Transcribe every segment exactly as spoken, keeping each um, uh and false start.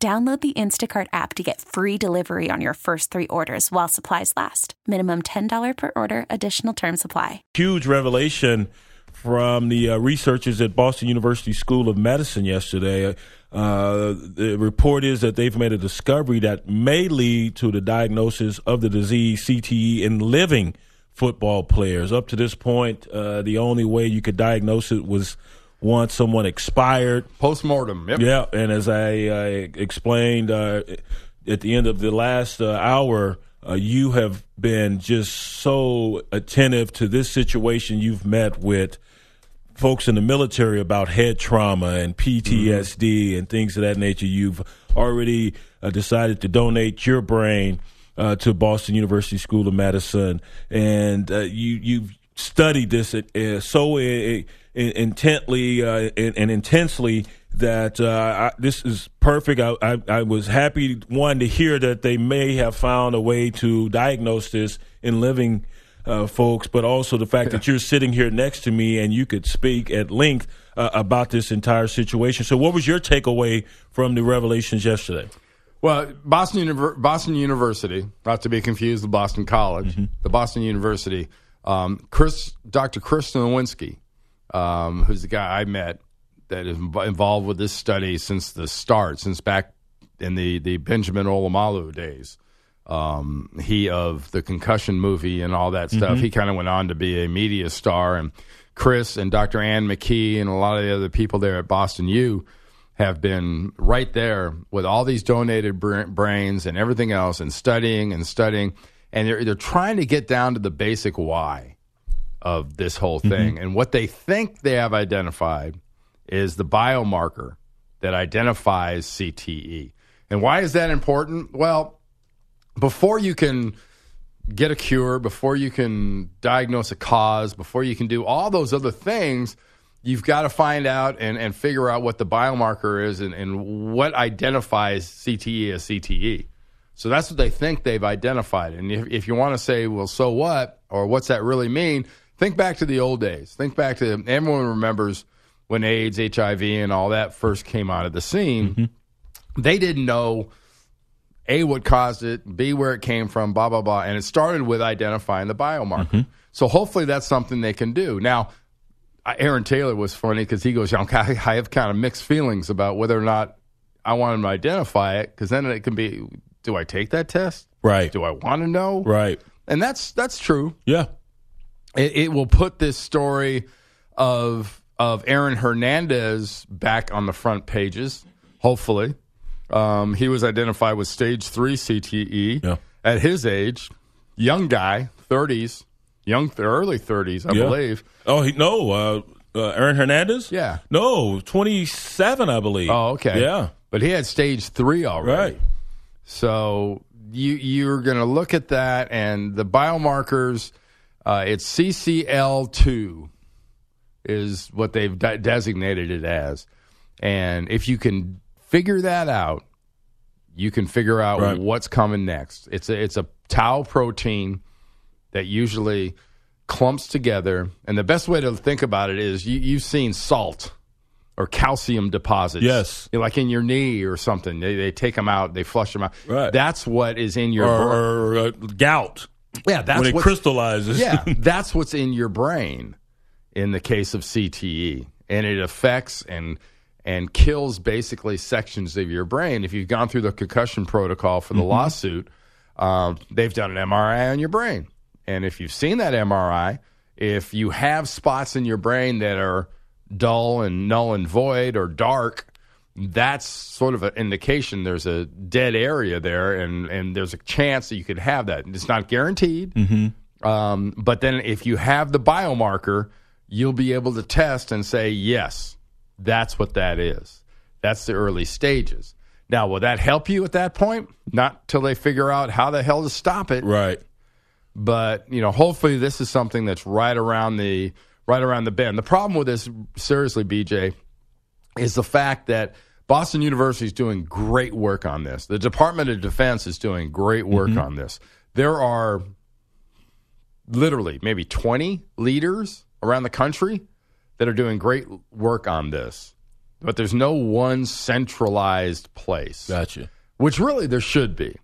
Download the Instacart app to get free delivery on your first three orders while supplies last. Minimum ten dollars per order. Additional terms apply. Huge revelation from the uh, researchers at Boston University School of Medicine yesterday. Uh, the report is that they've made a discovery that may lead to the diagnosis of the disease C T E in living football players. Up to this point, uh, the only way you could diagnose it was once someone expired. Postmortem, yep. Yeah, and as I, I explained uh, at the end of the last uh, hour, uh, you have been just so attentive to this situation. You've met with folks in the military about head trauma and P T S D mm-hmm. and things of that nature. You've already uh, decided to donate your brain uh, to Boston University School of Medicine, and uh, you, you've studied this uh, so uh, intently uh, and, and intensely that uh, I, this is perfect. I, I, I was happy, one, to hear that they may have found a way to diagnose this in living uh, folks, but also the fact yeah. that you're sitting here next to me and you could speak at length uh, about this entire situation. So what was your takeaway from the revelations yesterday? Well, Boston, Univer- Boston University, not to be confused with Boston College, mm-hmm. the Boston University, Um, Chris, Doctor Chris Nowinski, um, who's the guy I met that is involved with this study since the start, since back in the, the Benjamin Olamalu days, um, he of the Concussion movie and all that stuff. Mm-hmm. He kind of went on to be a media star. And Chris and Doctor Ann McKee and a lot of the other people there at Boston U have been right there with all these donated brains and everything else and studying and studying. And they're, they're trying to get down to the basic why of this whole thing. Mm-hmm. And what they think they have identified is the biomarker that identifies C T E. And why is that important? Well, before you can get a cure, before you can diagnose a cause, before you can do all those other things, you've got to find out and, and figure out what the biomarker is and, and what identifies C T E as C T E. So that's what they think they've identified. And if, if you want to say, well, so what, or what's that really mean, think back to the old days. Think back to, everyone remembers when AIDS, H I V, and all that first came out of the scene. Mm-hmm. They didn't know, A, what caused it, B, where it came from, blah, blah, blah. And it started with identifying the biomarker. Mm-hmm. So hopefully that's something they can do. Now, Aaron Taylor was funny because he goes, I have kind of mixed feelings about whether or not I want him to identify it, because then it can be, do I take that test? Right. Do I want to know? Right. And that's that's true. Yeah. It, it will put this story of of Aaron Hernandez back on the front pages, hopefully. Um, he was identified with stage three C T E yeah. at his age. Young guy, thirties, young early thirties, I yeah. believe. Oh, he, no, uh, uh, Aaron Hernandez? Yeah. No, twenty-seven, I believe. Oh, okay. Yeah. But he had stage three already. Right. So you, you're going to look at that, and the biomarkers, uh, it's C C L two is what they've de- designated it as. And if you can figure that out, you can figure out right. what's coming next. It's a, it's a tau protein that usually clumps together. And the best way to think about it is you, you've seen salt or calcium deposits. Yes. Like in your knee or something. They, they take them out. They flush them out. Right. That's what is in your or, brain. Or uh, gout. Yeah. That's when it crystallizes. Yeah. That's what's in your brain in the case of C T E. And it affects and and kills basically sections of your brain. If you've gone through the concussion protocol for the mm-hmm. lawsuit, um, they've done an M R I on your brain. And if you've seen that M R I, if you have spots in your brain that are dull and null and void or dark, that's sort of an indication there's a dead area there, and, and there's a chance that you could have that. It's not guaranteed, mm-hmm. um, but then if you have the biomarker, you'll be able to test and say, yes, that's what that is. That's the early stages. Now, will that help you at that point? Not till they figure out how the hell to stop it. Right. But, you know, hopefully this is something that's right around the right around the bend. The problem with this, seriously, B J, is the fact that Boston University is doing great work on this. The Department of Defense is doing great work mm-hmm. on this. There are literally maybe twenty leaders around the country that are doing great work on this. But there's no one centralized place. Gotcha. Which really there should be.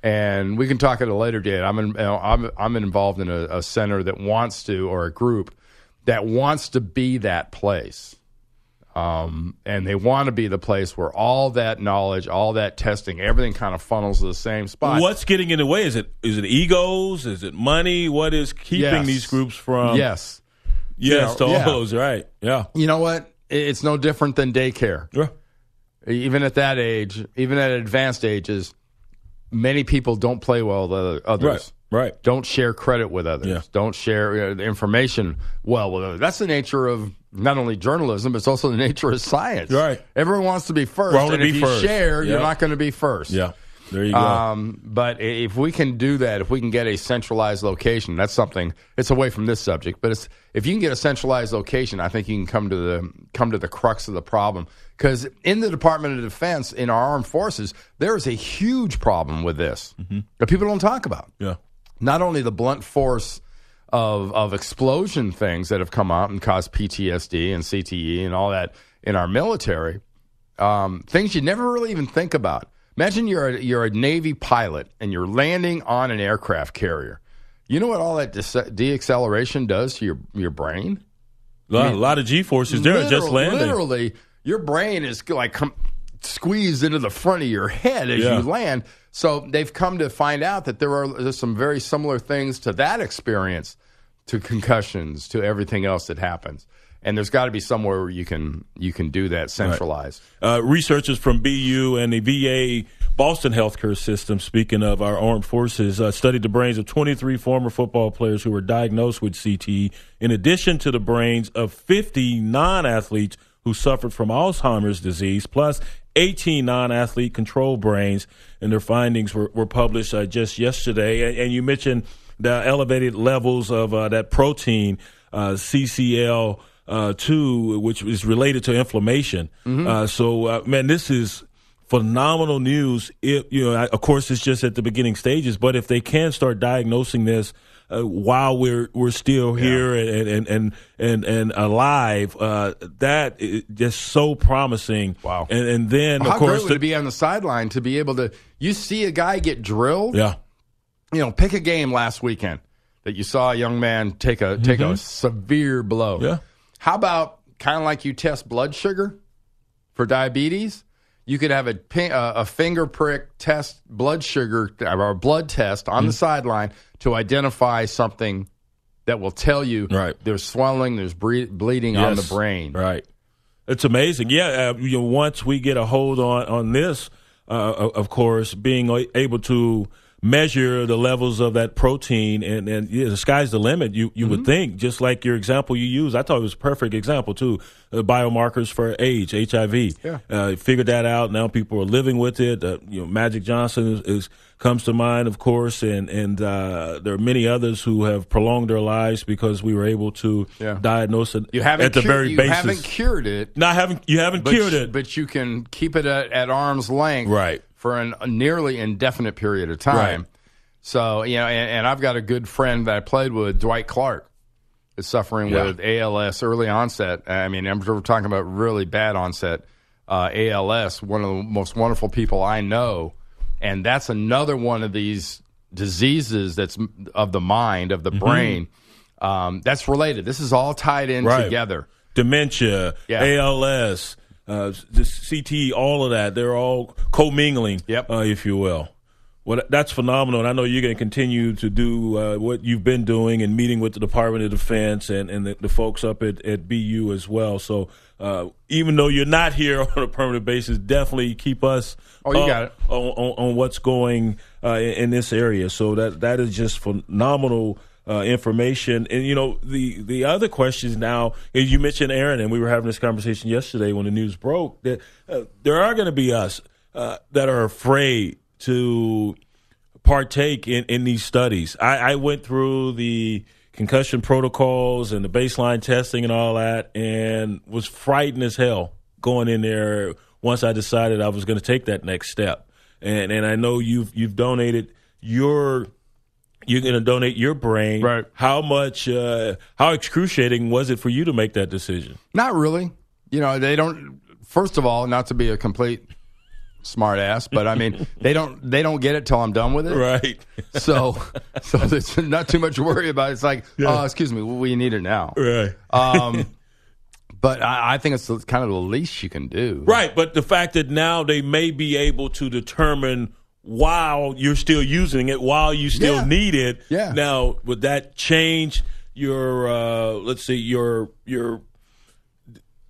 And we can talk at a later date. I'm in, you know, I'm I'm involved in a, a center that wants to, or a group that wants to be that place. Um, and they want to be the place where all that knowledge, all that testing, everything kind of funnels to the same spot. What's getting in the way? Is it is it egos? Is it money? What is keeping yes. these groups from? Yes. Yes, you know, to all those, yeah. right. Yeah. You know what? It's no different than daycare. Yeah. Even at that age, even at advanced ages, many people don't play well with others. Right, right. Don't share credit with others. Yeah. Don't share information well with others. That's the nature of not only journalism, it's also the nature of science. Right. Everyone wants to be first. We're and if you first. share, yeah. you're not going to be first. Yeah, there you go. Um, but if we can do that, if we can get a centralized location, that's something. It's away from this subject, but it's if you can get a centralized location, I think you can come to the come to the crux of the problem. Because in the Department of Defense, in our armed forces, there is a huge problem with this mm-hmm. that people don't talk about. Yeah, not only the blunt force of of explosion things that have come out and caused P T S D and C T E and all that in our military, um, things you never really even think about. Imagine you're a, you're a Navy pilot and you're landing on an aircraft carrier. You know what all that de- deacceleration does to your, your brain? A lot, I mean, a lot of G-forces there just landing. Literally, your brain is like com- squeezed into the front of your head as yeah. you land. So they've come to find out that there are there's some very similar things to that experience, to concussions, to everything else that happens. And there's got to be somewhere where you can you can do that centralized. Right. Uh, researchers from B U and the V A Boston healthcare system, speaking of our armed forces, uh, studied the brains of twenty-three former football players who were diagnosed with C T E, in addition to the brains of fifty non-athletes who suffered from Alzheimer's disease, plus eighteen non-athlete control brains. And their findings were, were published uh, just yesterday. And, and you mentioned the elevated levels of uh, that protein, uh, C C L two, Uh, which is related to inflammation. Mm-hmm. Uh, so, uh, man, this is phenomenal news. It, you know, I, of course, it's just at the beginning stages. But if they can start diagnosing this uh, while we're we're still here yeah. and, and, and and and alive, uh, that is just so promising. Wow! And, and then, well, of how course, great would to, it be on the sideline to be able to you see a guy get drilled. Yeah. You know, pick a game last weekend that you saw a young man take a take mm-hmm. a severe blow. Yeah. How about kind of like you test blood sugar for diabetes? You could have a, a finger prick test blood sugar or a blood test on mm. the sideline to identify something that will tell you right. there's swelling, there's bre- bleeding yes. on the brain. Right. It's amazing. Yeah, uh, you know, once we get a hold on, on this, uh, of course, being able to measure the levels of that protein, and, and yeah, the sky's the limit, you, you mm-hmm. would think, just like your example you used. I thought it was a perfect example, too, uh, biomarkers for AIDS, H I V. Yeah. Uh, figured that out. Now people are living with it. Uh, you know, Magic Johnson is, is comes to mind, of course, and, and uh, there are many others who have prolonged their lives because we were able to yeah. diagnose it you at the cured, very you basis. You haven't cured it. No, I haven't, you haven't but, cured it. But you can keep it at, at arm's length. Right. For an, a nearly indefinite period of time. Right. So, you know, and, and I've got a good friend that I played with, Dwight Clark, is suffering yeah. with A L S, early onset. I mean, I'm we're talking about really bad onset uh, A L S, one of the most wonderful people I know. And that's another one of these diseases that's of the mind, of the mm-hmm. brain, um, that's related. This is all tied in right. together. Dementia, yeah. A L S. Uh, the C T E, all of that, they're all commingling, yep. uh, if you will. Well, that's phenomenal, and I know you're going to continue to do uh, what you've been doing and meeting with the Department of Defense and, and the, the folks up at, at B U as well. So uh, even though you're not here on a permanent basis, definitely keep us oh, you got it. on, on, on what's going uh, in, in this area. So that that is just phenomenal uh, information. And, you know, the, the other questions now, you mentioned Aaron, and we were having this conversation yesterday when the news broke, that uh, there are going to be us uh, that are afraid to partake in, in these studies. I, I went through the concussion protocols and the baseline testing and all that, and was frightened as hell going in there once I decided I was going to take that next step. And and I know you've you've donated your you're going to donate your brain. Right. How much uh, how excruciating was it for you to make that decision? Not really. You know, they don't. First of all, not to be a complete smart ass, but I mean, they don't they don't get it till I'm done with it. Right. So so there's not too much worry about it. It's like, yeah. oh, excuse me, we need it now. Right. Um, but I, I think it's kind of the least you can do. Right. But the fact that now they may be able to determine while you're still using it, while you still yeah. need it. Yeah. Now, would that change your uh, let's see your your.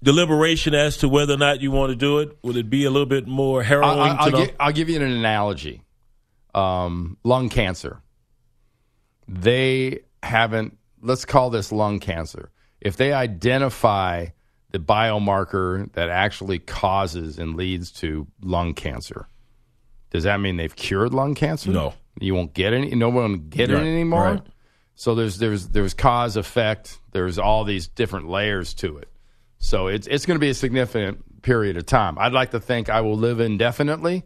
deliberation as to whether or not you want to do it? Would it be a little bit more harrowing? I, I, I'll, give, I'll give you an analogy. Um, lung cancer. They haven't, let's call this lung cancer. If they identify the biomarker that actually causes and leads to lung cancer, does that mean they've cured lung cancer? No. You won't get any, no one will get right. it anymore? Right. So there's there's there's cause, effect, there's all these different layers to it. So it's it's going to be a significant period of time. I'd like to think I will live indefinitely,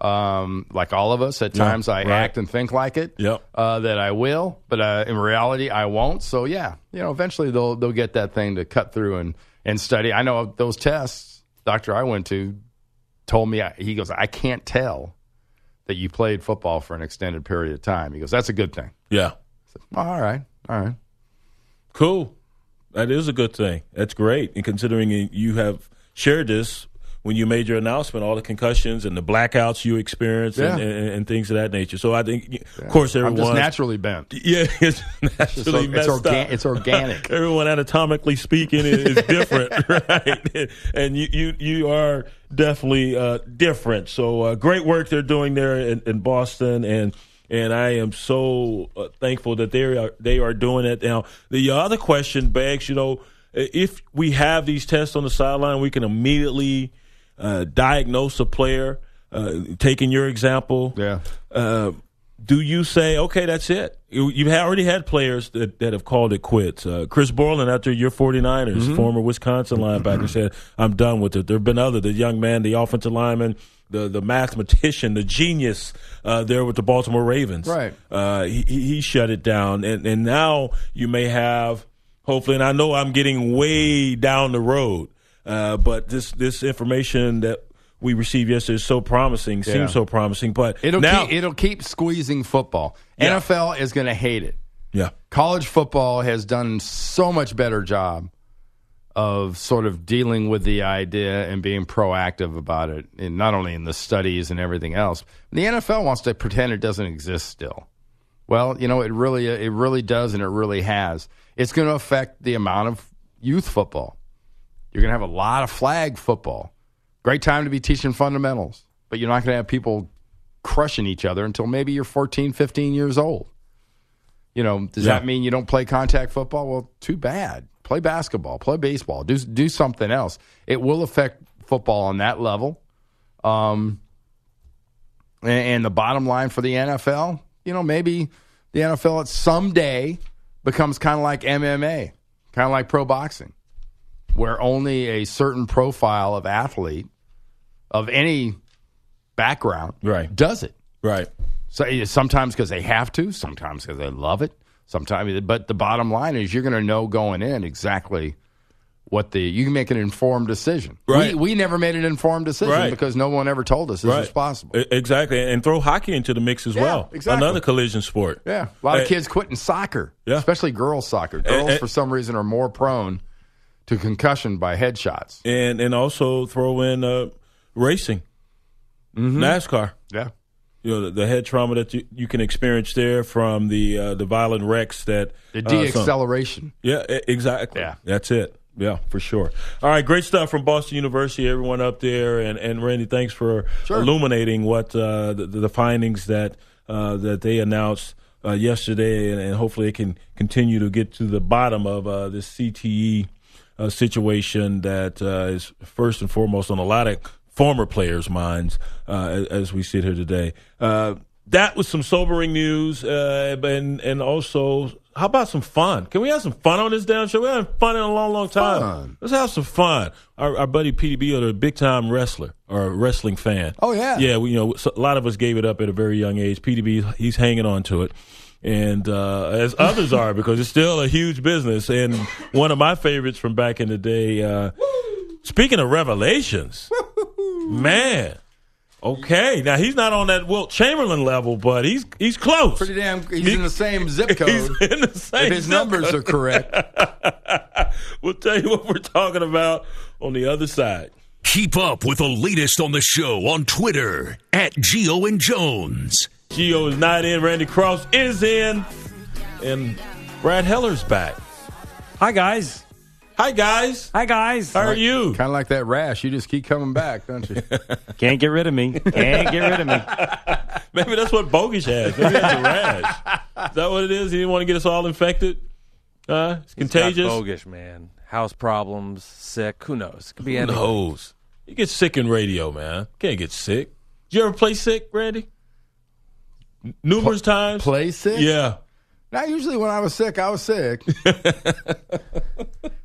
um, like all of us. At times yeah, I right. act and think like it, yep. uh, that I will. But uh, in reality, I won't. So, yeah, you know, eventually they'll they'll get that thing to cut through and, and study. I know those tests, doctor I went to told me, I, he goes, I can't tell that you played football for an extended period of time. He goes, that's a good thing. Yeah. Said, oh, all right. All right. Cool. That is a good thing. That's great. And considering you have shared this when you made your announcement, all the concussions and the blackouts you experienced yeah. and, and, and things of that nature. So I think, yeah. of course, everyone... I'm just naturally bent. Yeah, it's naturally it's, it's, messed orga- up. It's organic. Everyone, anatomically speaking, is different, right? And you, you, you are definitely uh, different. So uh, great work they're doing there in, in Boston, and... And I am so uh, thankful that they are they are doing it now. The other question begs, you know, if we have these tests on the sideline, we can immediately uh, diagnose a player. Uh, taking your example, yeah. Uh, do you say, okay, that's it? You, you've already had players that, that have called it quits. Uh, Chris Borland, after your 49ers, mm-hmm. former Wisconsin linebacker, said, "I'm done with it." There have been other. The young man, the offensive lineman. The the mathematician, the genius uh, there with the Baltimore Ravens. Right. Uh, he, he shut it down. And, and now you may have, hopefully, and I know I'm getting way down the road, uh, but this, this information that we received yesterday is so promising, yeah. seems so promising. But it'll, now, keep, it'll keep squeezing football. Yeah. N F L is going to hate it. Yeah. College football has done so much better job of sort of dealing with the idea and being proactive about it, and not only in the studies and everything else. The N F L wants to pretend it doesn't exist still. Well, you know, it really it really does, and it really has. It's going to affect the amount of youth football. You're going to have a lot of flag football. Great time to be teaching fundamentals, but you're not going to have people crushing each other until maybe you're fourteen, fifteen years old. You know, does yeah. that mean you don't play contact football? Well, too bad. Play basketball, play baseball, do do something else. It will affect football on that level. Um, and, and the bottom line for the N F L, you know, maybe the N F L at someday becomes kind of like M M A, kind of like pro boxing, where only a certain profile of athlete of any background right. does it. Right. So sometimes because they have to, sometimes because they love it. Sometimes, but the bottom line is you're going to know going in exactly what the – you can make an informed decision. Right. We, we never made an informed decision right. because no one ever told us this right. was possible. Exactly, and throw hockey into the mix as yeah, well. Exactly. Another collision sport. Yeah, a lot of and, kids quitting soccer, yeah. especially girls' soccer. Girls, and, and, for some reason, are more prone to concussion by headshots. And and also throw in uh, racing, mm-hmm. NASCAR. Yeah. You know, the, the head trauma that you, you can experience there from the uh, the violent wrecks that... The deacceleration. Uh, yeah, I- exactly. Yeah. That's it. Yeah, for sure. All right, great stuff from Boston University, everyone up there. And, and Randy, thanks for sure. illuminating what uh, the, the findings that uh, that they announced uh, yesterday, and, and hopefully it can continue to get to the bottom of uh, this C T E uh, situation that uh, is first and foremost on a lot of former players' minds uh, as we sit here today. Uh, that was some sobering news, uh, and and also how about some fun? Can we have some fun on this damn show? We haven't fun in a long, long time. Fun. Let's have some fun. Our, our buddy Petey Beal, a big-time wrestler or a wrestling fan. Oh, yeah. Yeah, we, you know, a lot of us gave it up at a very young age. Petey Beal, he's hanging on to it. And uh, as others are, because it's still a huge business. And one of my favorites from back in the day, uh, speaking of revelations, man. Okay, now he's not on that Wilt Chamberlain level, but he's he's close. Pretty damn. He's he, in the same zip code. He's in the same. If his zip numbers code. Are correct, we'll tell you what we're talking about on the other side. Keep up with the latest on the show on Twitter at Geo and Jones. Geo is not in. Randy Cross is in, and Brad Heller's back. Hi guys. Hi, guys. Hi, guys. How are you? Kind of like that rash. You just keep coming back, don't you? Can't get rid of me. Can't get rid of me. Maybe that's what Bogish has. Maybe that's a rash. Is that what it is? He didn't want to get us all infected? Uh, it's He's contagious? Bogish, man. House problems, sick. Who knows? It could be Who anything. knows? You get sick in radio, man. Can't get sick. Did you ever play sick, Randy? N- numerous P- times? Play sick? Yeah. Not usually when I was sick, I was sick.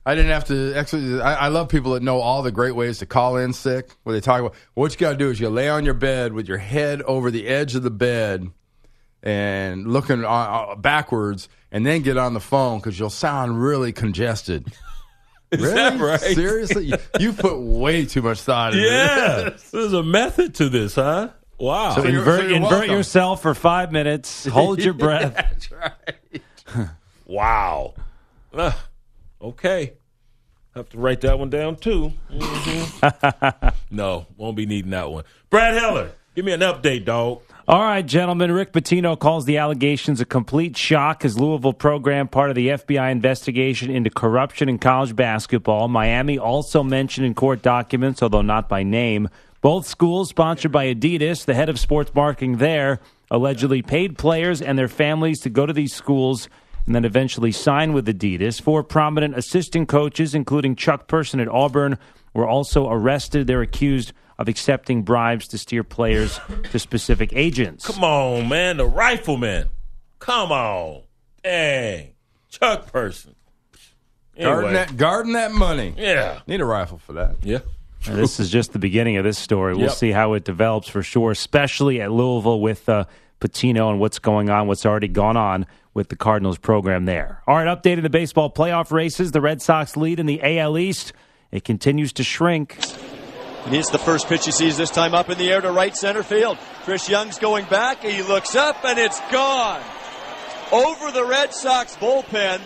I didn't have to actually. I, I love people that know all the great ways to call in sick. What they talk about. What you got to do is you lay on your bed with your head over the edge of the bed and looking on, uh, backwards, and then get on the phone because you'll sound really congested. Is really? That right? Seriously? You put way too much thought into yeah, this. There's a method to this, huh? Wow. So, so invert, so invert yourself for five minutes. Hold your breath. That's right. Wow. Uh, okay. Have to write that one down, too. Mm-hmm. No, won't be needing that one. Brad Heller, give me an update, dog. All right, gentlemen. Rick Pitino calls the allegations a complete shock. His Louisville program, part of the F B I investigation into corruption in college basketball. Miami also mentioned in court documents, although not by name. Both schools sponsored by Adidas, the head of sports marketing there, allegedly paid players and their families to go to these schools and then eventually sign with Adidas. Four prominent assistant coaches, including Chuck Person at Auburn, were also arrested. They're accused of accepting bribes to steer players to specific agents. Come on, man. The rifleman. Come on. Dang. Chuck Person. Anyway. Guarding that, guarding that money. Yeah. Need a rifle for that. Yeah. Now, this is just the beginning of this story. We'll yep. see how it develops for sure, especially at Louisville with uh, Pitino and what's going on, what's already gone on with the Cardinals program there. All right, updating the baseball playoff races. The Red Sox lead in the A L East. It continues to shrink. He hits the first pitch he sees this time up in the air to right center field. Trish Young's going back. He looks up, and it's gone. Over the Red Sox bullpen.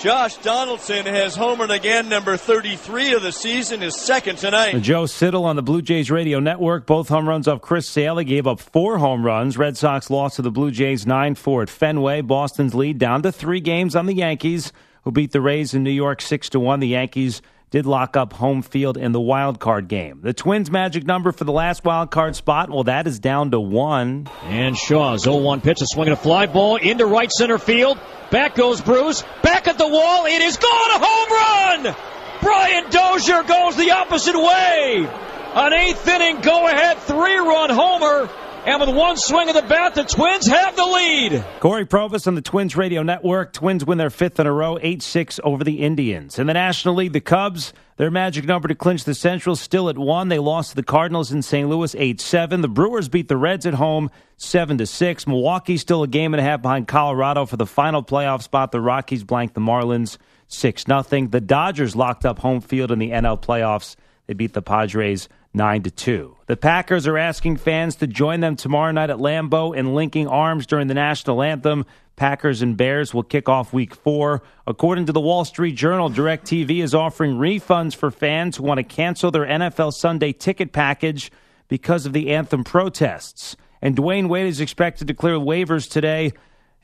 Josh Donaldson has homered again, number thirty-three of the season, his second tonight. Joe Siddle on the Blue Jays radio network. Both home runs off Chris Sale. He gave up four home runs. Red Sox lost to the Blue Jays nine four at Fenway. Boston's lead down to three games on the Yankees, who beat the Rays in New York six to one. The Yankees did lock up home field in the wild card game. The Twins' magic number for the last wild card spot, well, that is down to one. And Shaw's oh one pitch, a swing and a fly ball into right center field. Back goes Bruce. Back at the wall. It is gone. A home run. Brian Dozier goes the opposite way. An eighth inning go-ahead three-run homer. And with one swing of the bat, the Twins have the lead. Corey Provis on the Twins radio network. Twins win their fifth in a row, eight six over the Indians. In the National League, the Cubs, their magic number to clinch the Central, still at one. They lost to the Cardinals in Saint Louis, eight seven. The Brewers beat the Reds at home, seven to six. Milwaukee still a game and a half behind Colorado for the final playoff spot. The Rockies blanked the Marlins, six nothing. The Dodgers locked up home field in the N L playoffs. They beat the Padres nine to two. The Packers are asking fans to join them tomorrow night at Lambeau in linking arms during the national anthem. Packers and Bears will kick off week four. According to the Wall Street Journal, DirecTV is offering refunds for fans who want to cancel their N F L Sunday ticket package because of the anthem protests. And Dwayne Wade is expected to clear waivers today.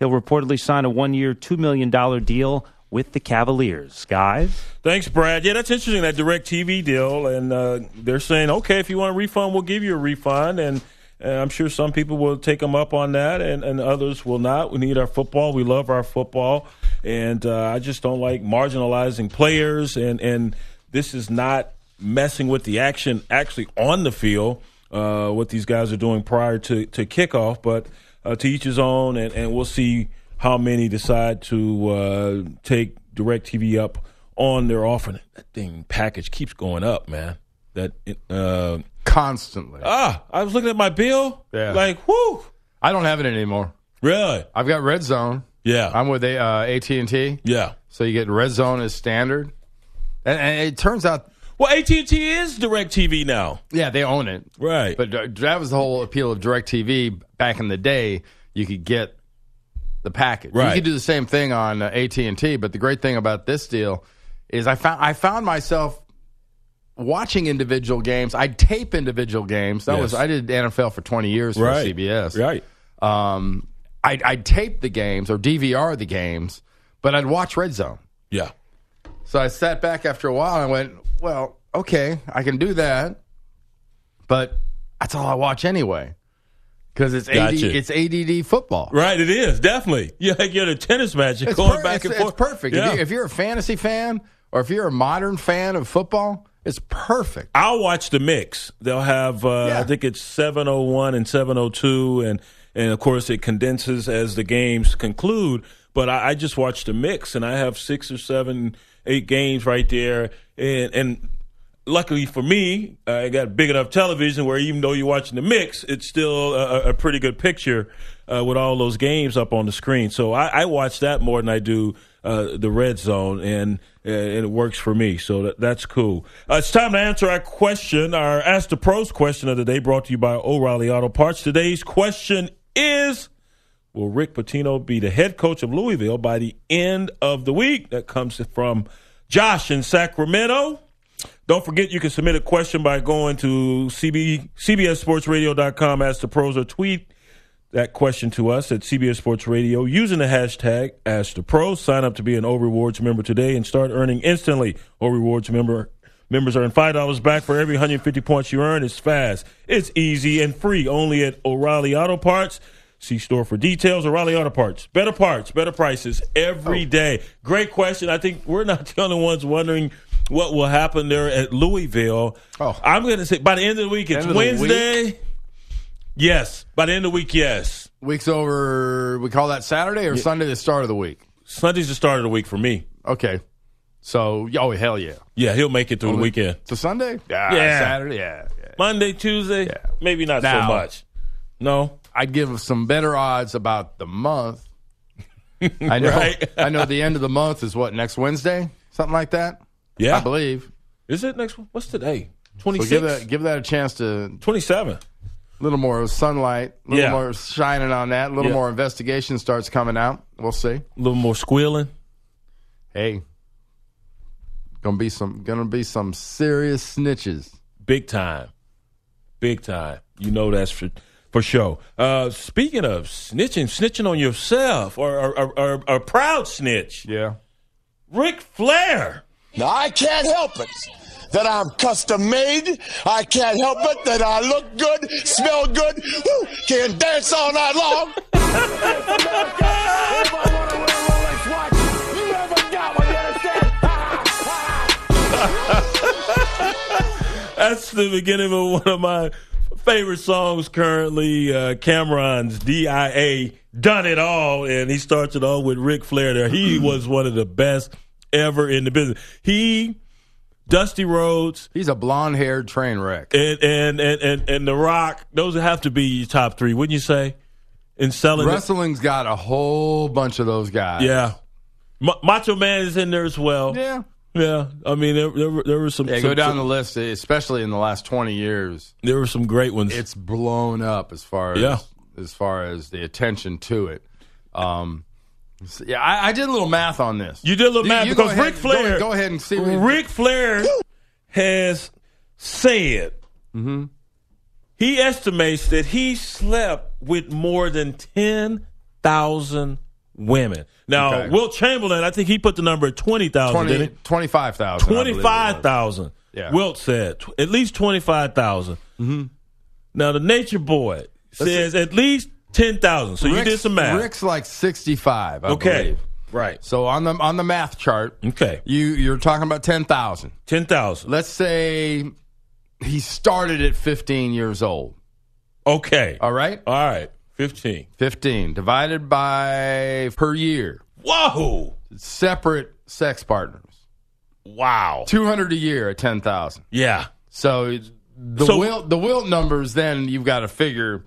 He'll reportedly sign a one-year, two million dollars deal with the Cavaliers, guys. Thanks, Brad. Yeah, that's interesting, that DirecTV deal. And uh, they're saying, okay, if you want a refund, we'll give you a refund. And And I'm sure some people will take them up on that, and, and others will not. We need our football. We love our football. And uh, I just don't like marginalizing players. And, and this is not messing with the action actually on the field, uh, what these guys are doing prior to, to kickoff. But uh, to each his own, and, and we'll see how many decide to uh, take DirecTV up on their offering. That thing package keeps going up, man. That uh, Constantly. Ah, I was looking at my bill. Yeah. Like, whoo. I don't have it anymore. Really? I've got Red Zone. Yeah. I'm with a, uh, A T and T. Yeah. So you get Red Zone as standard. And, and it turns out. Well, A T and T is DirecTV now. Yeah, they own it. Right. But uh, that was the whole appeal of DirecTV back in the day. You could get the package. Right. You could do the same thing on uh, A T and T. But the great thing about this deal is I found I found myself watching individual games. I'd tape individual games. That yes. was I did N F L for twenty years right. for C B S. Right. Um, I'd, I'd tape the games or D V R the games, but I'd watch Red Zone. Yeah. So I sat back after a while and I went, well, okay, I can do that, but that's all I watch anyway because it's gotcha. A D, it's A D D football. Right, it is, definitely. You're like you're at a tennis match. You're it's going per- back and it's, forth. It's perfect. Yeah. If, you, if you're a fantasy fan or if you're a modern fan of football, it's perfect. I'll watch the mix. They'll have, uh, yeah. I think it's seven oh one and seven oh two, and, and, of course, it condenses as the games conclude. But I, I just watch the mix, and I have six or seven, eight games right there. And, and luckily for me, I got big enough television where even though you're watching the mix, it's still a, a pretty good picture uh, with all those games up on the screen. So I, I watch that more than I do Uh, the Red Zone, and, uh, and it works for me, so that, that's cool. Uh, it's time to answer our question, our Ask the Pros question of the day, brought to you by O'Reilly Auto Parts. Today's question is, will Rick Pitino be the head coach of Louisville by the end of the week? That comes from Josh in Sacramento. Don't forget, you can submit a question by going to C B S Sports Radio dot com, Ask the Pros, or tweet that question to us at C B S Sports Radio using the hashtag AskThePros. Sign up to be an O Rewards member today and start earning instantly. O Rewards member members earn five dollars back for every one hundred fifty points you earn. It's fast, it's easy, and free only at O'Reilly Auto Parts. See store for details. O'Reilly Auto Parts. Better parts, better prices every day. Great question. I think we're not the only ones wondering what will happen there at Louisville. Oh. I'm going to say by the end of the week, it's the Wednesday. Week. Yes. By the end of the week, yes. Week's over, we call that Saturday or yeah. Sunday the start of the week? Sunday's the start of the week for me. Okay. So, oh, hell yeah. Yeah, he'll make it through Only, the weekend. To Sunday? Yeah. yeah. Saturday, yeah, yeah. Monday, Tuesday, yeah. maybe not now, so much. No? I'd give some better odds about the month. I know. Right? I know the end of the month is what, next Wednesday? Something like that? Yeah. I believe. Is it next? What's today? twenty-six? So give, that, give that a chance to. twenty-seven. A little more sunlight, a little yeah. more shining on that, a little yeah. more investigation starts coming out. We'll see. A little more squealing. Hey, gonna be some, gonna be some serious snitches. Big time, big time. You know that's for for sure. Uh, speaking of snitching, snitching on yourself, or or a proud snitch. Yeah, Ric Flair. Now I can't help it. That I'm custom made. I can't help it. That I look good, smell good, woo, can dance all night long. That's the beginning of one of my favorite songs currently, uh, Cameron's D I A, Done It All. And he starts it all with Ric Flair there. He was one of the best ever in the business. He... Dusty Rhodes. He's a blonde-haired train wreck. And and, and, and and The Rock. Those have to be your top three, wouldn't you say? In selling Wrestling's it. Got a whole bunch of those guys. Yeah. M- Macho Man is in there as well. Yeah. Yeah. I mean, there, there, were, there were some... Yeah, some, go down some, the list, especially in the last twenty years. There were some great ones. It's blown up as far as, yeah. as, far as the attention to it. Um Yeah, I, I did a little math on this. You did a little you, math you because Ric Flair. Go, go ahead and see. What Ric Flair has said mm-hmm. he estimates that he slept with more than ten thousand women. Now, okay. Wilt Chamberlain, I think he put the number at twenty thousand, didn't he? Twenty-five thousand. Twenty-five thousand. Yeah. Wilt said at least twenty-five thousand. Mm-hmm. Now, the Nature Boy says a, at least ten thousand. So Rick's, you did some math. Rick's like sixty-five, I okay. believe. Right. So on the on the math chart, okay. you, you're talking about ten thousand. ten thousand. Let's say he started at fifteen years old. Okay. All right? All right. fifteen. fifteen. Divided by per year. Whoa. Separate sex partners. Wow. two hundred a year at ten thousand. Yeah. So the so, Wilt, the Wilt numbers, then you've got to figure,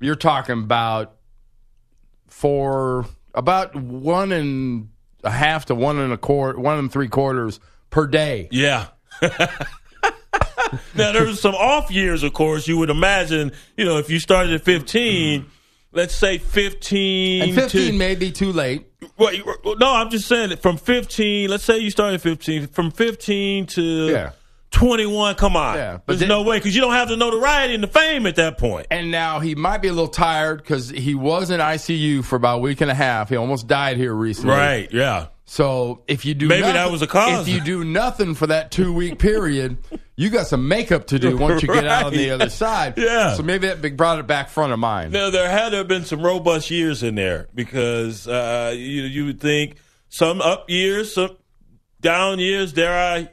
you're talking about for about one and a half to one and a quarter, one and three quarters per day. Yeah. Now, there was some off years, of course. You would imagine, you know, if you started at fifteen, mm. let's say fifteen. And fifteen to, may be too late. Well, no, I'm just saying that from fifteen, let's say you started at fifteen, from fifteen to yeah. twenty-one, come on. Yeah, but There's then, no way, because you don't have the notoriety and the fame at that point. And now he might be a little tired because he was in I C U for about a week and a half. He almost died here recently. Right, yeah. So if you do maybe nothing, that was a cause. If you do nothing for that two week period, you got some makeup to do once you right. get out on the other side. Yeah. So maybe that brought it back front of mind. Now there had to have been some robust years in there because uh, you you would think some up years, some down years. Dare I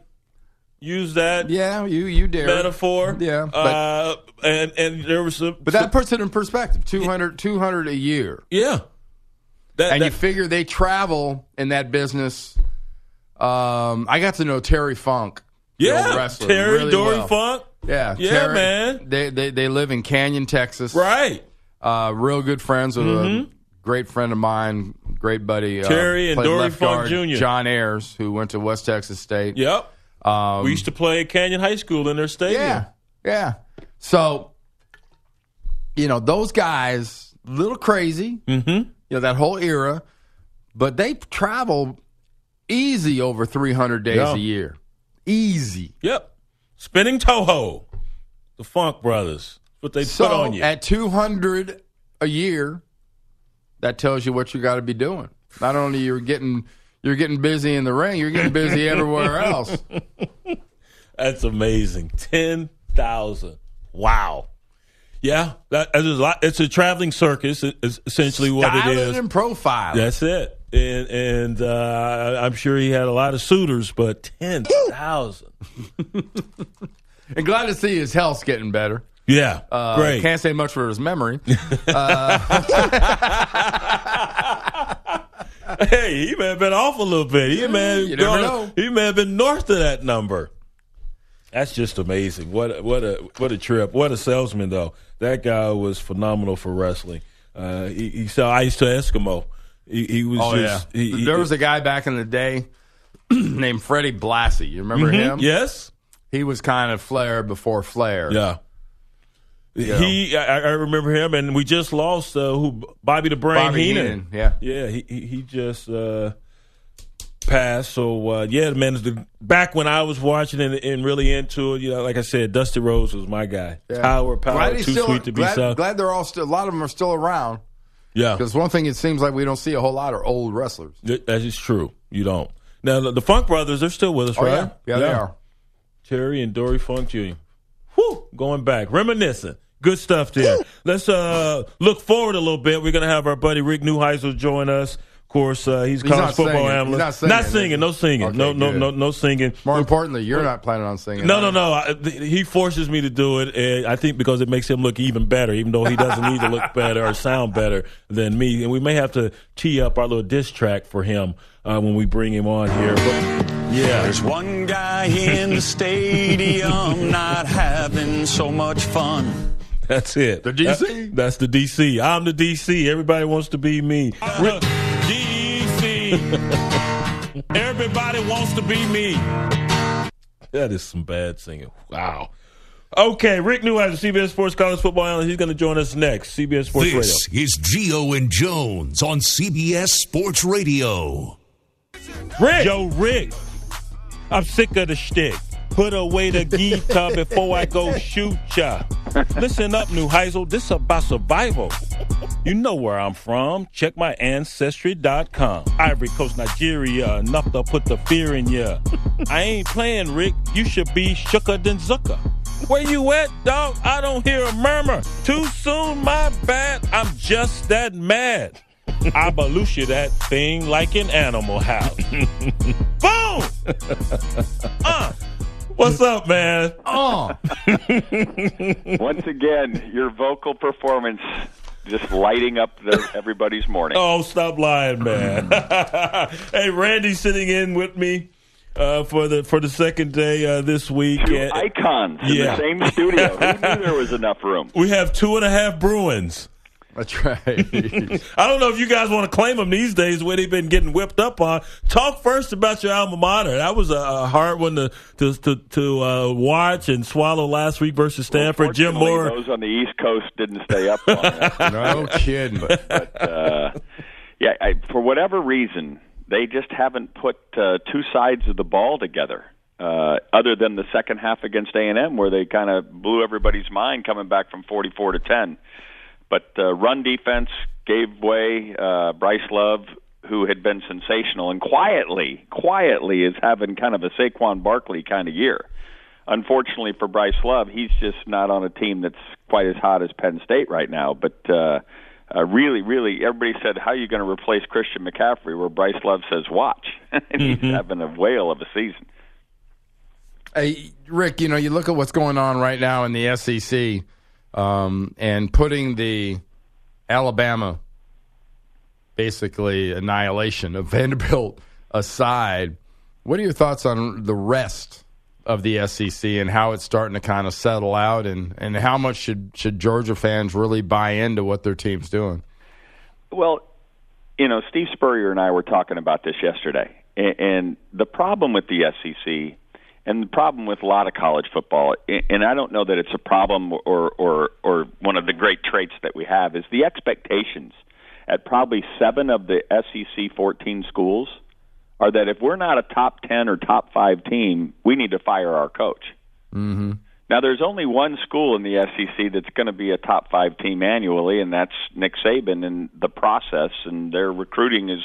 use that? Yeah, you you dare metaphor. Yeah, but, uh, and and there was some. But that some, puts it in perspective. two hundred, two hundred a year. Yeah. That, and that, you figure they travel in that business. Um, I got to know Terry Funk. Yeah, Terry, really Dory well. Funk. Yeah, yeah, Terry, man. They, they they live in Canyon, Texas. Right. Uh, real good friends with mm-hmm. a great friend of mine, great buddy. Terry uh, and Dory Funk Junior John Ayers, who went to West Texas State. Yep. Um, we used to play at Canyon High School in their stadium. Yeah, yeah. So, you know, those guys, a little crazy. Mm-hmm. You know, that whole era, but they travel easy over three hundred days yeah. a year. Easy. Yep. Spinning Toho, the Funk Brothers, what they so put on you. At two hundred a year, that tells you what you got to be doing. Not only you're getting you're getting busy in the ring, you're getting busy everywhere else. That's amazing. ten thousand. Wow. Yeah, that, a lot, it's a traveling circus, is essentially what it is. Styling and profile. That's it. And, and uh, I'm sure he had a lot of suitors, but ten thousand. And glad to see his health's getting better. Yeah, uh, great. Can't say much for his memory. uh, hey, he may have been off a little bit. He may have, you never know. He may have been north of that number. That's just amazing. What what a what a trip. What a salesman, though. That guy was phenomenal for wrestling. Uh, he, he saw Ice to Eskimo. He, he was oh, just. Yeah. He, there he, was a guy back in the day named Freddie Blassie. You remember mm-hmm, him? Yes. He was kind of Flair before Flair. Yeah. You he. I, I remember him, and we just lost uh, who Bobby the Brain Bobby Heenan. Heenan. Yeah. Yeah. He he, he just. Uh, Past, so uh, yeah, man. The, back when I was watching and, and really into it, you know, like I said, Dusty Rhodes was my guy. Yeah. Power, power, too still, sweet to glad, be so. Glad they're all still. A lot of them are still around. Yeah, because one thing it seems like we don't see a whole lot are old wrestlers. That is true. You don't. Now the, the Funk Brothers, they're still with us, oh, right? Yeah. Yeah, yeah, they are. Terry and Dory Funk Junior Whew, going back, reminiscing. Good stuff there. Let's uh, look forward a little bit. We're gonna have our buddy Rick Neuheisel join us. Of course, uh, he's a college football analyst. Not singing, not singing no singing, okay, no, no, no, no singing. More importantly, you're not planning on singing. No, no, no. I, th- he forces me to do it, and I think because it makes him look even better, even though he doesn't need to look better or sound better than me. And we may have to tee up our little diss track for him uh, when we bring him on here. But, yeah, there's one guy in the stadium not having so much fun. That's it. The D C. That, that's the D C. I'm the D C. Everybody wants to be me. Rick- D C. Everybody wants to be me. That is some bad singing. Wow. Okay, Rick Neuheisel, C B S Sports College Football Analyst. He's going to join us next. C B S Sports Radio. This is Geo and Jones on C B S Sports Radio. Rick. Yo, Rick. I'm sick of the shtick. Put away the guitar before I go shoot ya. Listen up, Neuheisel. This is about survival. You know where I'm from. Check my ancestry dot com. Ivory Coast, Nigeria. Enough to put the fear in ya. I ain't playing, Rick. You should be shooker than zucker. Where you at, dog? I don't hear a murmur. Too soon, my bad. I'm just that mad. I belushi that thing like an animal house. Boom! Uh, what's up, man? Uh. Once again, your vocal performance just lighting up the, everybody's morning. Oh, stop lying, man. Hey, Randy's sitting in with me uh, for the for the second day uh, this week. Two and, icons yeah. in the same studio. Who knew there was enough room? We have two and a half Bruins. That's right. I don't know if you guys want to claim them these days, where they've been getting whipped up on. Talk first about your alma mater. That was a hard one to to to, to uh, watch and swallow last week versus Stanford. Well, Jim Moore. Those on the East Coast didn't stay up on that. No kidding. But, but uh, yeah, I, for whatever reason, they just haven't put uh, two sides of the ball together. Uh, other than the second half against A and M, where they kind of blew everybody's mind coming back from forty-four to ten. But uh, run defense gave way. Uh, Bryce Love, who had been sensational, and quietly, quietly is having kind of a Saquon Barkley kind of year. Unfortunately for Bryce Love, he's just not on a team that's quite as hot as Penn State right now. But uh, uh, really, really, everybody said, how are you going to replace Christian McCaffrey, where Bryce Love says, watch. And mm-hmm. he's having a whale of a season. Hey, Rick, you know, you look at what's going on right now in the S E C, Um, and putting the Alabama, basically, annihilation of Vanderbilt aside, what are your thoughts on the rest of the S E C and how it's starting to kind of settle out, and, and how much should, should Georgia fans really buy into what their team's doing? Well, you know, Steve Spurrier and I were talking about this yesterday, and, and the problem with the S E C – and the problem with a lot of college football, and I don't know that it's a problem or, or, or one of the great traits that we have, is the expectations at probably seven of the S E C fourteen schools are that if we're not a top ten or top five team, we need to fire our coach. Mm-hmm. Now, there's only one school in the S E C that's going to be a top five team annually, and that's Nick Saban and the process, and their recruiting is,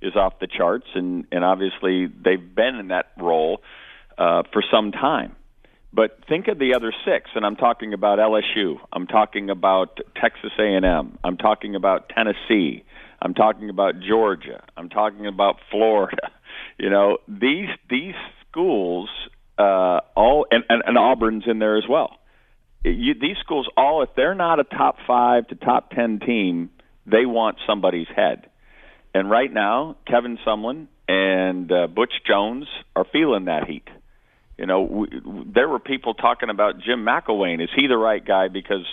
is off the charts, and, and obviously they've been in that role Uh, for some time. But think of the other six, and I'm talking about L S U. I'm talking about Texas A and M. I'm talking about Tennessee. I'm talking about Georgia. I'm talking about Florida. You know, these these schools uh, all, and, and, and Auburn's in there as well. You, these schools all, if they're not a top five to top ten team, they want somebody's head. And right now, Kevin Sumlin and uh, Butch Jones are feeling that heat. You know, we, there were people talking about Jim McElwain. Is he the right guy? Because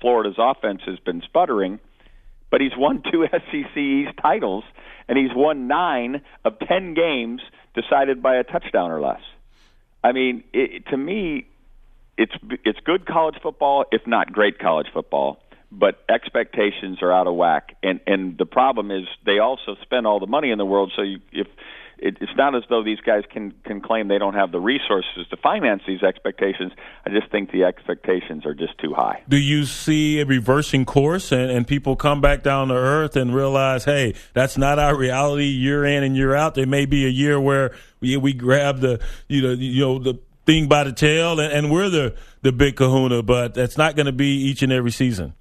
Florida's offense has been sputtering, but he's won two S E C East titles, and he's won nine of ten games decided by a touchdown or less. I mean, it, to me, it's it's good college football, if not great college football, but expectations are out of whack. And, and the problem is they also spend all the money in the world, so you, if – it's not as though these guys can, can claim they don't have the resources to finance these expectations. I just think the expectations are just too high. Do you see a reversing course and, and people come back down to earth and realize, hey, that's not our reality year in and year out? There may be a year where we, we grab the you know you know the thing by the tail and, and we're the, the big kahuna, but that's not going to be each and every season.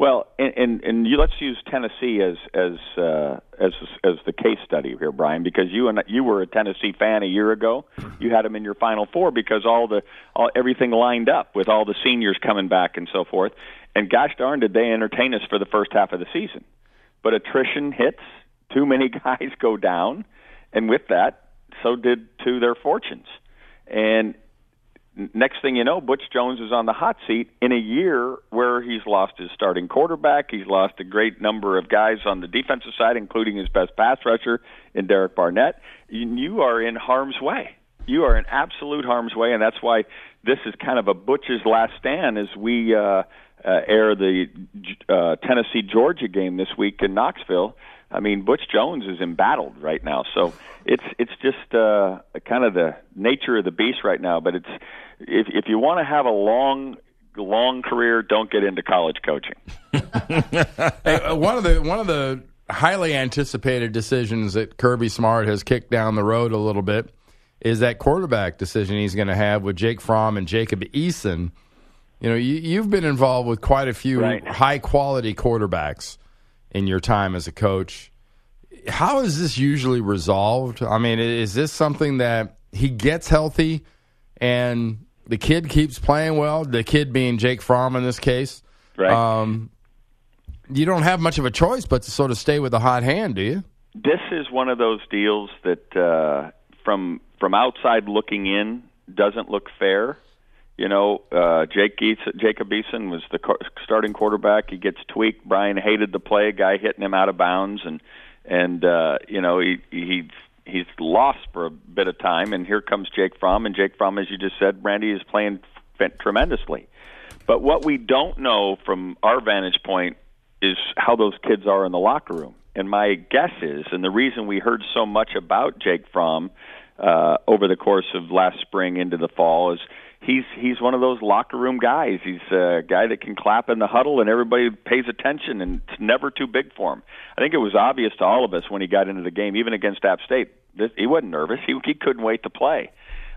Well, and, and, and you, let's use Tennessee as as uh, as as the case study here, Brian, because you and you were a Tennessee fan a year ago. You had them in your Final Four because all the all everything lined up with all the seniors coming back and so forth. And gosh darn, did they entertain us for the first half of the season? But attrition hits. Too many guys go down, and with that, so did to their fortunes. And next thing you know, Butch Jones is on the hot seat in a year where he's lost his starting quarterback. He's lost a great number of guys on the defensive side, including his best pass rusher in Derek Barnett. You are in harm's way. You are in absolute harm's way, and that's why this is kind of a Butch's last stand as we uh, uh, air the uh, Tennessee-Georgia game this week in Knoxville. I mean, Butch Jones is embattled right now, so it's it's just uh, kind of the nature of the beast right now. But it's if if you want to have a long long career, don't get into college coaching. Hey, one of the one of the highly anticipated decisions that Kirby Smart has kicked down the road a little bit is that quarterback decision he's going to have with Jake Fromm and Jacob Eason You know, you, you've been involved with quite a few right. high-quality quarterbacks in your time as a coach. How is this usually resolved? I mean, is this something that he gets healthy and the kid keeps playing well, the kid being Jake Fromm in this case? Right. Um, you don't have much of a choice but to sort of stay with a hot hand, do you? This is one of those deals that uh, from from outside looking in doesn't look fair. You know, uh, Jake Eason, Jacob Eason was the starting quarterback. He gets tweaked. Brian hated the play, a guy hitting him out of bounds, and and uh, you know he he he's lost for a bit of time. And here comes Jake Fromm, and Jake Fromm, as you just said, Randy, is playing tremendously. But what we don't know from our vantage point is how those kids are in the locker room. And my guess is, and the reason we heard so much about Jake Fromm uh, over the course of last spring into the fall is. He's he's one of those locker room guys. He's a guy that can clap in the huddle and everybody pays attention, and it's never too big for him. I think it was obvious to all of us when he got into the game, even against App State. This, he wasn't nervous. He, he couldn't wait to play.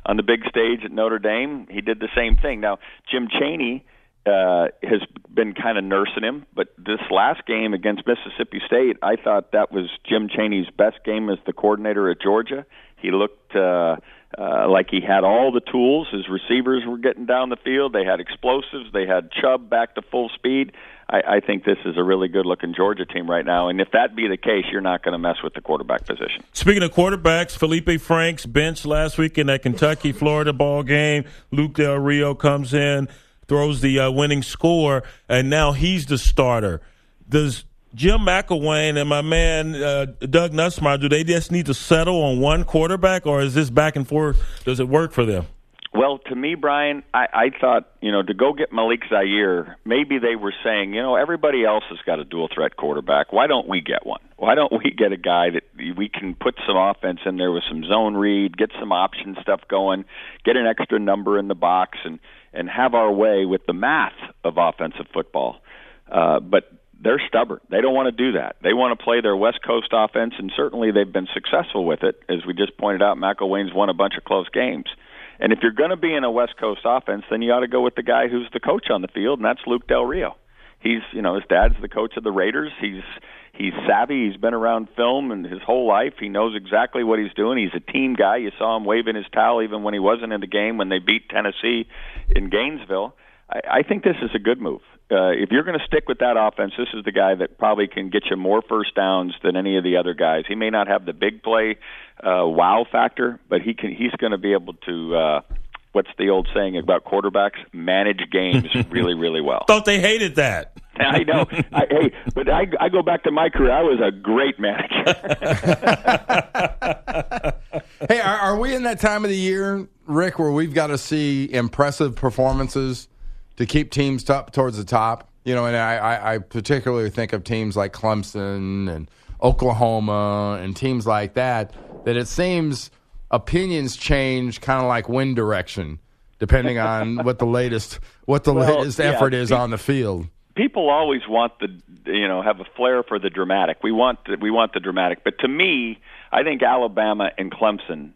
On the big stage at Notre Dame, he did the same thing. Now, Jim Chaney uh, has been kind of nursing him, but this last game against Mississippi State, I thought that was Jim Chaney's best game as the coordinator at Georgia. He looked... Uh, Uh, like he had all the tools. His receivers were getting down the field. They had explosives. They had Chubb back to full speed. I, I think this is a really good-looking Georgia team right now. And if that be the case, you're not going to mess with the quarterback position. Speaking of quarterbacks, Felipe Franks benched last week in that Kentucky-Florida ball game. Luke Del Rio comes in, throws the uh, winning score, and now he's the starter. Does Jim McElwain and my man uh, Doug Nussmeier, do they just need to settle on one quarterback, or is this back and forth? Does it work for them? Well, to me, Brian, I, I thought, you know, to go get Malik Zaire, maybe they were saying, you know, everybody else has got a dual-threat quarterback. Why don't we get one? Why don't we get a guy that we can put some offense in there with some zone read, get some option stuff going, get an extra number in the box, and, and have our way with the math of offensive football. Uh, but... They're stubborn. They don't want to do that. They want to play their West Coast offense, and certainly they've been successful with it. As we just pointed out, McElwain's won a bunch of close games. And if you're going to be in a West Coast offense, then you ought to go with the guy who's the coach on the field, and that's Luke Del Rio. He's, you know, his dad's the coach of the Raiders. He's he's savvy. He's been around film and his whole life. He knows exactly what he's doing. He's a team guy. You saw him waving his towel even when he wasn't in the game when they beat Tennessee in Gainesville. I, I think this is a good move. Uh, if you're going to stick with that offense, this is the guy that probably can get you more first downs than any of the other guys. He may not have the big play uh, wow factor, but he can. He's going to be able to, uh, what's the old saying about quarterbacks, manage games really, really well. Thought they hated that. I know. I, hey, but I, I go back to my career. I was a great manager. Hey, are, are we in that time of the year, Rick, where we've got to see impressive performances to keep teams up towards the top, you know, and I, I particularly think of teams like Clemson and Oklahoma and teams like that, that it seems opinions change kind of like wind direction, depending on what the latest what the well, latest yeah, effort is pe- on the field. People always want the, you know, have a flair for the dramatic. We want the, we want the dramatic, but to me, I think Alabama and Clemson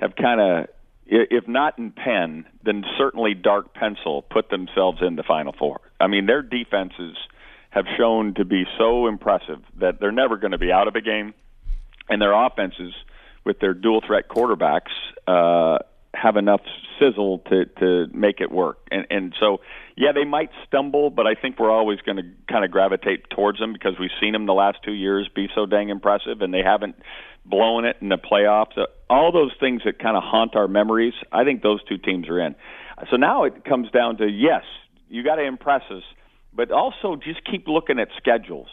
have kind of, if not in pen, then certainly dark pencil, put themselves in the Final Four. I mean, their defenses have shown to be so impressive that they're never going to be out of a game, and their offenses with their dual-threat quarterbacks uh, have enough sizzle to, to make it work. And, and so, yeah, they might stumble, but I think we're always going to kind of gravitate towards them because we've seen them the last two years be so dang impressive, and they haven't blowing it in the playoffs, all those things that kind of haunt our memories, I think those two teams are in. So now it comes down to, yes, you got to impress us, but also just keep looking at schedules.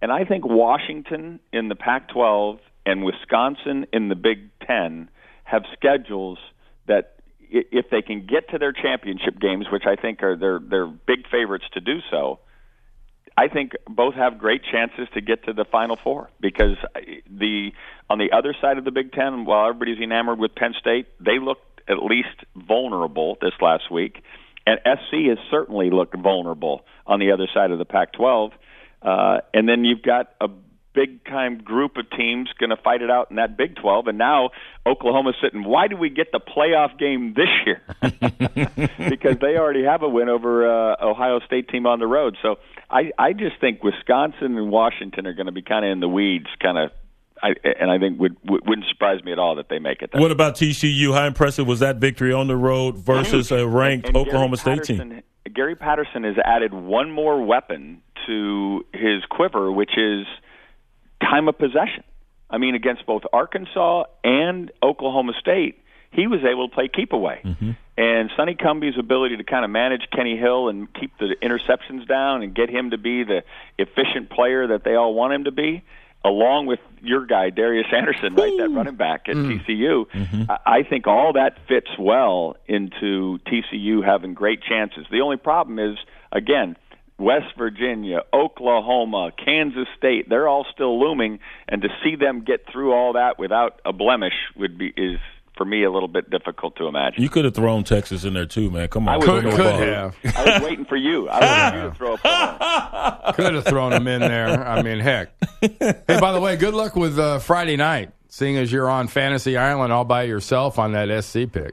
And I think Washington in the Pac twelve and Wisconsin in the Big Ten have schedules that if they can get to their championship games, which I think are their, their big favorites to do so, I think both have great chances to get to the Final Four because the on the other side of the Big Ten, while everybody's enamored with Penn State, they looked at least vulnerable this last week, and S C has certainly looked vulnerable on the other side of the Pac twelve. Uh, and then you've got a big-time group of teams going to fight it out in that Big twelve, and now Oklahoma's sitting, why do we get the playoff game this year? Because they already have a win over uh, Ohio State team on the road. So I, I just think Wisconsin and Washington are going to be kind of in the weeds, kind of, I, and I think would, wouldn't surprise me at all that they make it. That what about T C U? How impressive was that victory on the road versus a ranked and, and Oklahoma State team? Gary Patterson has added one more weapon to his quiver, which is time of possession. I mean, against both Arkansas and Oklahoma State, he was able to play keep away. Mm-hmm. And Sonny Cumbie's ability to kind of manage Kenny Hill and keep the interceptions down and get him to be the efficient player that they all want him to be, along with your guy, Darius Anderson, right, that running back at mm. T C U, mm-hmm. I think all that fits well into T C U having great chances. The only problem is, again, West Virginia, Oklahoma, Kansas State, they're all still looming, and to see them get through all that without a blemish would be is – for me, a little bit difficult to imagine. You could have thrown Texas in there, too, man. Come on. I was, could, could have. I was waiting for you. I was waiting for you to throw a ball. Could have thrown them in there. I mean, heck. Hey, by the way, good luck with uh, Friday night, seeing as you're on Fantasy Island all by yourself on that S C pick.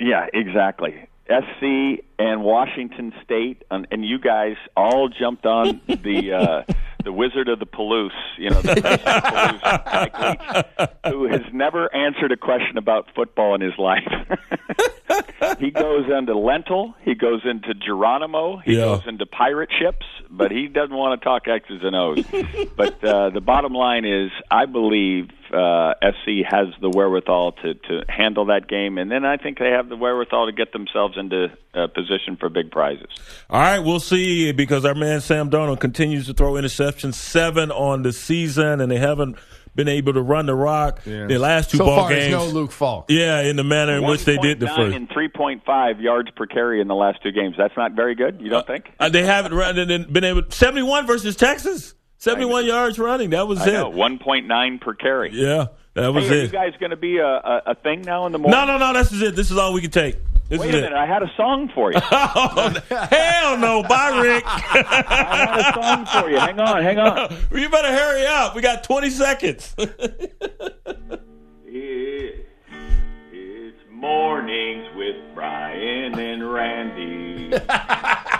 Yeah, exactly. S C and Washington State, and, and you guys all jumped on the uh, the Wizard of the Palouse, you know, the Wizard of Palouse, Mike Leach, who has never answered a question about football in his life. He goes into Lentil, he goes into Geronimo, he yeah. goes into pirate ships, but he doesn't want to talk X's and O's. But uh, the bottom line is, I believe uh, S C has the wherewithal to, to handle that game, and then I think they have the wherewithal to get themselves into uh, position for big prizes. All right, we'll see, because our man Sam Darnold continues to throw interceptions, seven on the season, and they haven't been able to run the rock. Yes. Their last two so ball far, games. So far, no Luke Falk. Yeah, in the manner in which they did the first. And three point five yards per carry in the last two games. That's not very good, you don't uh, think? Uh, they haven't run, been able. seventy-one versus Texas. seventy-one yards running. That was I it. Know, one point nine per carry. Yeah, that was hey, it. Are you guys going to be a, a, a thing now in the morning? No, no, no. This is it. This is all we can take. This Wait a minute, it. I had a song for you. Oh, hell no. Bye, Rick. I had a song for you. Hang on, hang on. You better hurry up. We got twenty seconds. it, it's Mornings with Brian and Randy.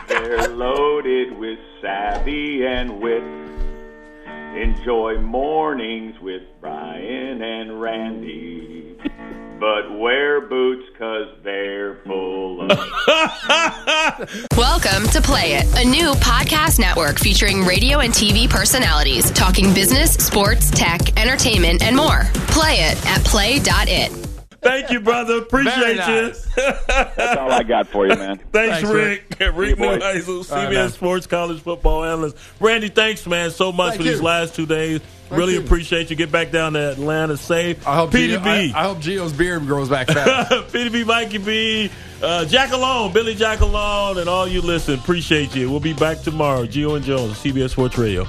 They're loaded with savvy and wit. Enjoy Mornings with Brian and Randy. But wear boots because they're full of... Welcome to Play It, a new podcast network featuring radio and T V personalities talking business, sports, tech, entertainment, and more. Play it at play dot it. Thank you, brother. Appreciate nice. you. That's all I got for you, man. Thanks, thanks Rick. Rick, Rick Neuheisel, C B S right, Sports college football analyst. Randy, thanks, man, so much Thank for you. these last two days. Thank really you. appreciate you. Get back down to Atlanta safe. I hope P D B. I, I hope Gio's beard grows back fast. P D B, Mikey B, uh, Jack Alone, Billy Jack Alone, and all you listen. Appreciate you. We'll be back tomorrow. Gio and Jones, C B S Sports Radio.